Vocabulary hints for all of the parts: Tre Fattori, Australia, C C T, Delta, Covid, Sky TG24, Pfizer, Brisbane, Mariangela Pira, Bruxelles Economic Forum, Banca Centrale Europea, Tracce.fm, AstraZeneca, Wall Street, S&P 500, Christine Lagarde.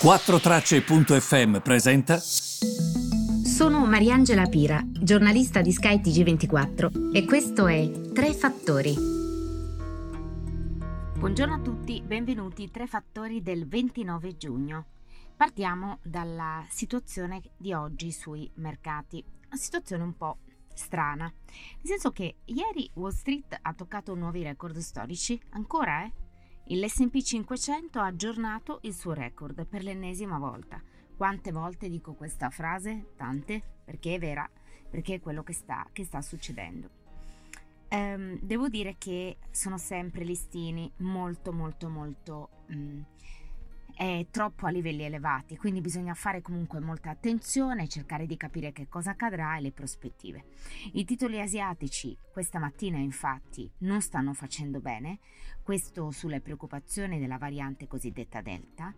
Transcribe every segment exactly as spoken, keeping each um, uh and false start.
quattro Tracce punto effe emme presenta. Sono Mariangela Pira, giornalista di Sky T G ventiquattro, e questo è Tre Fattori. Buongiorno a tutti, benvenuti Tre Fattori del ventinove giugno. Partiamo dalla situazione di oggi sui mercati, una situazione un po' strana, nel senso che ieri Wall Street ha toccato nuovi record storici, ancora eh? l'esse e pi cinquecento ha aggiornato il suo record per l'ennesima volta. Quante volte dico questa frase? Tante, perché è vera, perché è quello che sta, che sta succedendo. Ehm, devo dire che sono sempre listini molto molto molto mh, è troppo a livelli elevati, quindi bisogna fare comunque molta attenzione, cercare di capire che cosa accadrà e le prospettive. I titoli asiatici questa mattina infatti non stanno facendo bene, questo sulle preoccupazioni della variante cosiddetta Delta,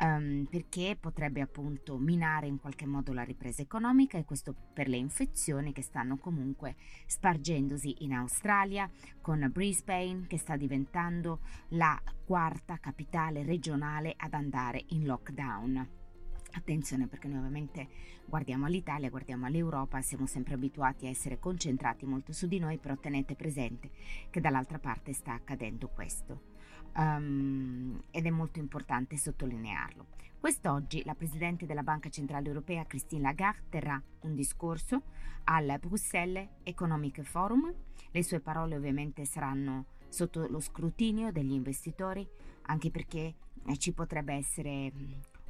um, perché potrebbe appunto minare in qualche modo la ripresa economica, e questo per le infezioni che stanno comunque spargendosi in Australia, con Brisbane che sta diventando la quarta capitale regionale ad andare in lockdown. Attenzione, perché noi ovviamente guardiamo all'Italia, guardiamo all'Europa, siamo sempre abituati a essere concentrati molto su di noi, però tenete presente che dall'altra parte sta accadendo questo um, ed è molto importante sottolinearlo. Quest'oggi la Presidente della Banca Centrale Europea, Christine Lagarde, terrà un discorso al Bruxelles Economic Forum. Le sue parole ovviamente saranno sotto lo scrutinio degli investitori, anche perché ci potrebbe essere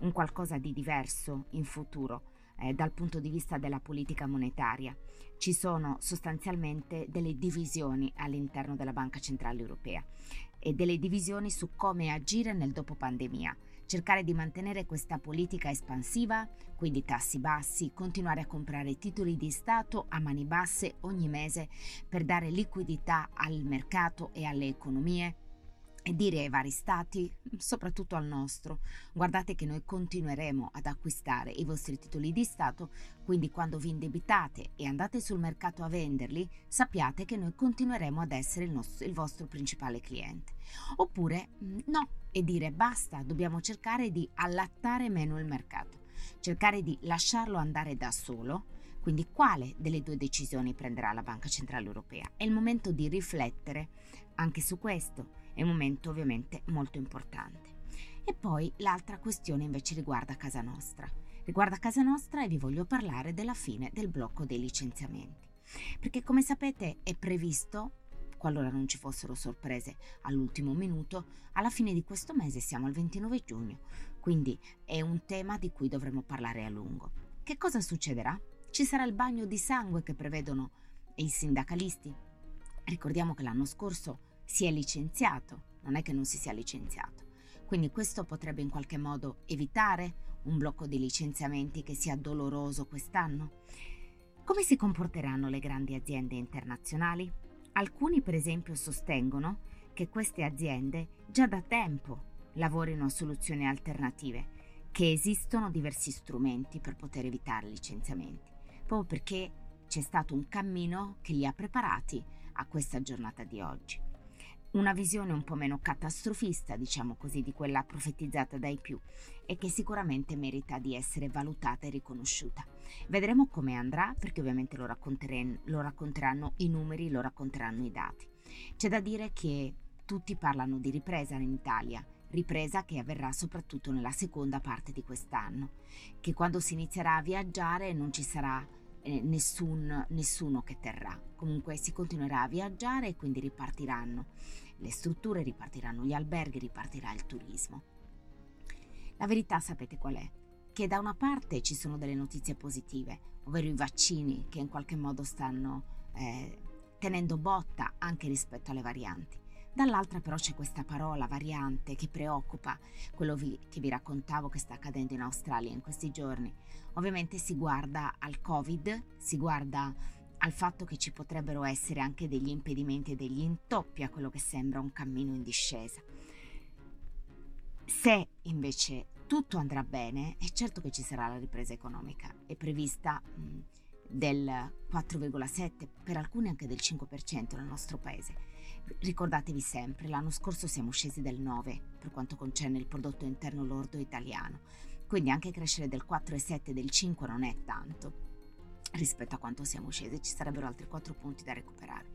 un qualcosa di diverso in futuro eh, dal punto di vista della politica monetaria. Ci sono sostanzialmente delle divisioni all'interno della Banca Centrale Europea e delle divisioni su come agire nel dopo pandemia, cercare di mantenere questa politica espansiva, quindi tassi bassi, continuare a comprare titoli di Stato a mani basse ogni mese per dare liquidità al mercato e alle economie, e dire ai vari stati, soprattutto al nostro: guardate che noi continueremo ad acquistare i vostri titoli di Stato, quindi quando vi indebitate e andate sul mercato a venderli, sappiate che noi continueremo ad essere il, nostro, il vostro principale cliente. Oppure no, e dire basta, dobbiamo cercare di allattare meno il mercato, cercare di lasciarlo andare da solo. Quindi quale delle due decisioni prenderà la Banca Centrale Europea? È il momento di riflettere anche su questo. È un momento ovviamente molto importante. E poi l'altra questione invece riguarda casa nostra. Riguarda casa nostra e vi voglio parlare della fine del blocco dei licenziamenti. Perché, come sapete, è previsto, qualora non ci fossero sorprese all'ultimo minuto, alla fine di questo mese, siamo al ventinove giugno, quindi è un tema di cui dovremo parlare a lungo. Che cosa succederà? Ci sarà il bagno di sangue che prevedono i sindacalisti. Ricordiamo che l'anno scorso si è licenziato, non è che non si sia licenziato. Quindi questo potrebbe in qualche modo evitare un blocco di licenziamenti che sia doloroso quest'anno. Come si comporteranno le grandi aziende internazionali? Alcuni, per esempio, sostengono che queste aziende già da tempo lavorino a soluzioni alternative, che esistono diversi strumenti per poter evitare licenziamenti, proprio perché c'è stato un cammino che li ha preparati a questa giornata di oggi. Una visione un po' meno catastrofista, diciamo così, di quella profetizzata dai più, e che sicuramente merita di essere valutata e riconosciuta. Vedremo come andrà, perché ovviamente lo, lo racconteranno i numeri, lo racconteranno i dati. C'è da dire che tutti parlano di ripresa in Italia, ripresa che avverrà soprattutto nella seconda parte di quest'anno, che quando si inizierà a viaggiare non ci sarà eh, nessun, nessuno che terrà. Comunque si continuerà a viaggiare e quindi ripartiranno le strutture, ripartiranno gli alberghi, ripartirà il turismo. La verità sapete qual è? Che da una parte ci sono delle notizie positive, ovvero i vaccini che in qualche modo stanno eh, tenendo botta anche rispetto alle varianti. Dall'altra però c'è questa parola variante che preoccupa, quello vi, che vi raccontavo che sta accadendo in Australia in questi giorni. Ovviamente si guarda al Covid, si guarda al fatto che ci potrebbero essere anche degli impedimenti e degli intoppi a quello che sembra un cammino in discesa. Se invece tutto andrà bene, è certo che ci sarà la ripresa economica. È prevista mh, del quattro virgola sette per cento, per alcuni anche del cinque per cento nel nostro paese. Ricordatevi sempre, l'anno scorso siamo scesi del nove per cento per quanto concerne il prodotto interno lordo italiano, quindi anche crescere del quattro virgola sette per cento, del cinque per cento non è tanto rispetto a quanto siamo scesi, ci sarebbero altri quattro punti da recuperare.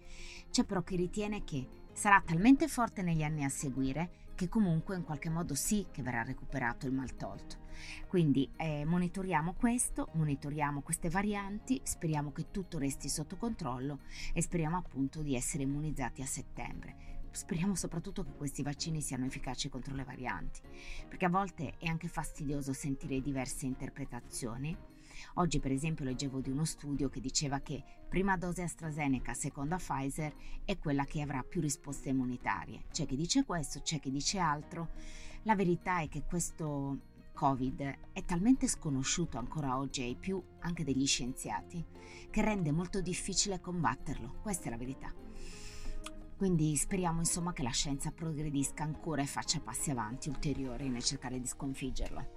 C'è però chi ritiene che sarà talmente forte negli anni a seguire che comunque in qualche modo sì che verrà recuperato il mal tolto. Quindi eh, monitoriamo questo, monitoriamo queste varianti, speriamo che tutto resti sotto controllo e speriamo appunto di essere immunizzati a settembre. Speriamo soprattutto che questi vaccini siano efficaci contro le varianti, perché a volte è anche fastidioso sentire diverse interpretazioni. Oggi per esempio leggevo di uno studio che diceva che prima dose AstraZeneca, seconda Pfizer è quella che avrà più risposte immunitarie. C'è chi dice questo, c'è chi dice altro. La verità è che questo Covid è talmente sconosciuto ancora oggi ai più, anche degli scienziati, che rende molto difficile combatterlo. Questa è la verità. Quindi speriamo insomma che la scienza progredisca ancora e faccia passi avanti ulteriori nel cercare di sconfiggerlo.